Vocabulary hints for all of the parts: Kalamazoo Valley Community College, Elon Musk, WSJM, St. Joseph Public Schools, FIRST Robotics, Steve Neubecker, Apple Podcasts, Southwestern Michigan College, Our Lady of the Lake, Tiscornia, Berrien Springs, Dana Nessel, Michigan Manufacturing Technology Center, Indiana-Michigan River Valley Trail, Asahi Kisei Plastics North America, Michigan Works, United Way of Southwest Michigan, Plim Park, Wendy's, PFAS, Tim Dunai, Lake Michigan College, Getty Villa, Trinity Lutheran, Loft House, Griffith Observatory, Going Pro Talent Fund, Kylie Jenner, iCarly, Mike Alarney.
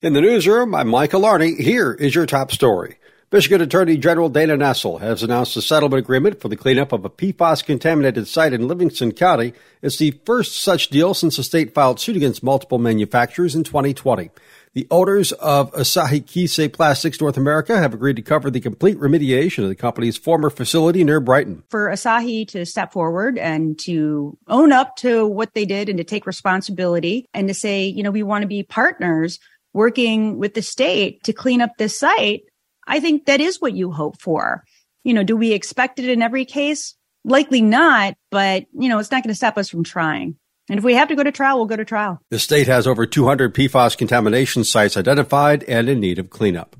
In the newsroom, I'm Mike Alarney. Here is your top story. Michigan Attorney General Dana Nessel has announced a settlement agreement for the cleanup of a PFAS-contaminated site in Livingston County. It's the first such deal since the state filed suit against multiple manufacturers in 2020. The owners of Asahi Kisei Plastics North America have agreed to cover the complete remediation of the company's former facility near Brighton. For Asahi to step forward and to own up to what they did and to take responsibility and to say, you know, we want to be partners working with the state to clean up this site, I think that is what you hope for. You know, do we expect it in every case? Likely not, but, you know, it's not going to stop us from trying. And if we have to go to trial, we'll go to trial. The state has over 200 PFAS contamination sites identified and in need of cleanup.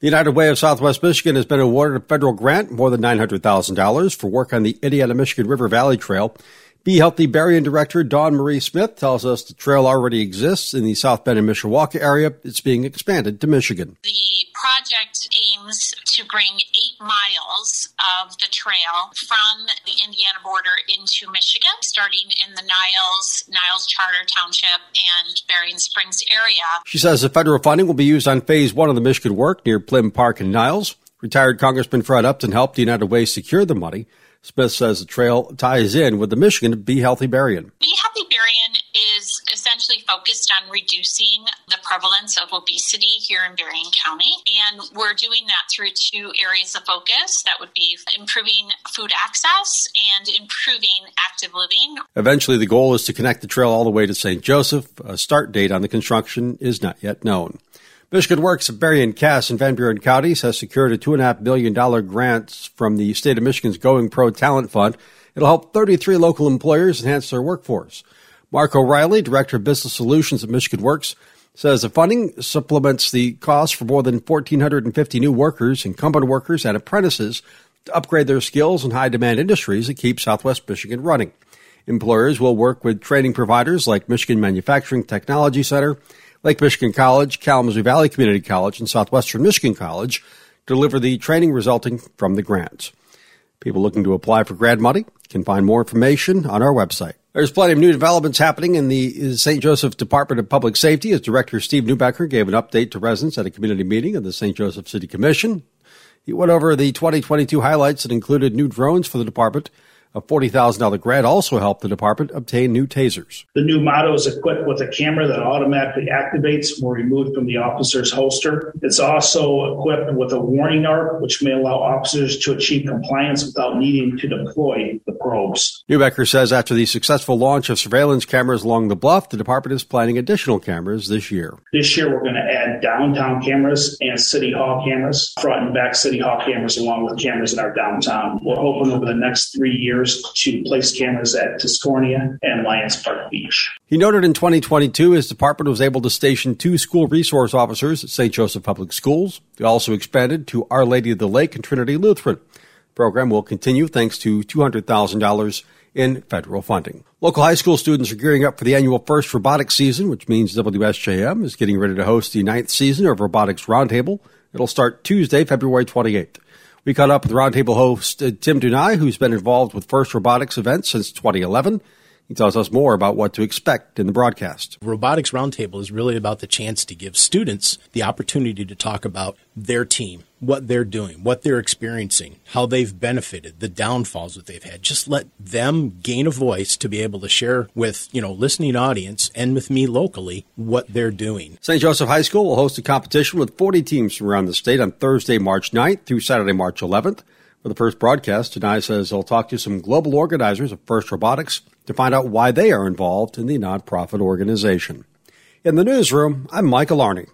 The United Way of Southwest Michigan has been awarded a federal grant, more than $900,000, for work on the Indiana-Michigan River Valley Trail. Be Healthy Berrien director Dawn Marie Smith tells us the trail already exists in the South Bend and Mishawaka area. It's being expanded to Michigan. The project aims to bring 8 miles of the trail from the Indiana border into Michigan, starting in the Niles Charter Township, and Berrien Springs area. She says the federal funding will be used on phase one of the Michigan work near Plim Park and Niles. Retired Congressman Fred Upton helped the United Way secure the money. Smith says the trail ties in with the mission to Be Healthy Berrien. Be Healthy Berrien is essentially focused on reducing the prevalence of obesity here in Berrien County. And we're doing that through 2 areas of focus. That would be improving food access and improving active living. Eventually, the goal is to connect the trail all the way to St. Joseph. A start date on the construction is not yet known. Michigan Works of Berrien, Cass, and Van Buren counties has secured a $2.5 million grant from the state of Michigan's Going Pro Talent Fund. It'll help 33 local employers enhance their workforce. Mark O'Reilly, Director of Business Solutions at Michigan Works, says the funding supplements the cost for more than 1,450 new workers, incumbent workers, and apprentices to upgrade their skills in high-demand industries that keep Southwest Michigan running. Employers will work with training providers like Michigan Manufacturing Technology Center, Lake Michigan College, Kalamazoo Valley Community College, and Southwestern Michigan College deliver the training resulting from the grants. People looking to apply for grant money can find more information on our website. There's plenty of new developments happening in the St. Joseph Department of Public Safety, as Director Steve Neubecker gave an update to residents at a community meeting of the St. Joseph City Commission. He went over the 2022 highlights that included new drones for the department. A $40,000 grant also helped the department obtain new tasers. The new motto is equipped with a camera that automatically activates when removed from the officer's holster. It's also equipped with a warning arc, which may allow officers to achieve compliance without needing to deploy the probes. Neubecker says after the successful launch of surveillance cameras along the bluff, the department is planning additional cameras this year. This year, we're going to add downtown cameras and City Hall cameras, front and back City Hall cameras, along with cameras in our downtown. We're hoping over the next 3 years to place cameras at Tiscornia and Lyons Park Beach. He noted in 2022, his department was able to station 2 school resource officers at St. Joseph Public Schools. They also expanded to Our Lady of the Lake and Trinity Lutheran. The program will continue thanks to $200,000 in federal funding. Local high school students are gearing up for the annual FIRST Robotics season, which means WSJM is getting ready to host the 9th season of Robotics Roundtable. It'll start Tuesday, February 28th. We caught up with Roundtable host Tim Dunai, who's been involved with FIRST Robotics events since 2011. He tells us more about what to expect in the broadcast. Robotics Roundtable is really about the chance to give students the opportunity to talk about their team, what they're doing, what they're experiencing, how they've benefited, the downfalls that they've had. Just let them gain a voice to be able to share with, you know, listening audience and with me locally what they're doing. St. Joseph High School will host a competition with 40 teams from around the state on Thursday, March 9th through Saturday, March 11th. For the first broadcast, Denai says he'll talk to some global organizers of FIRST Robotics to find out why they are involved in the nonprofit organization. In the newsroom, I'm Mike Alarney.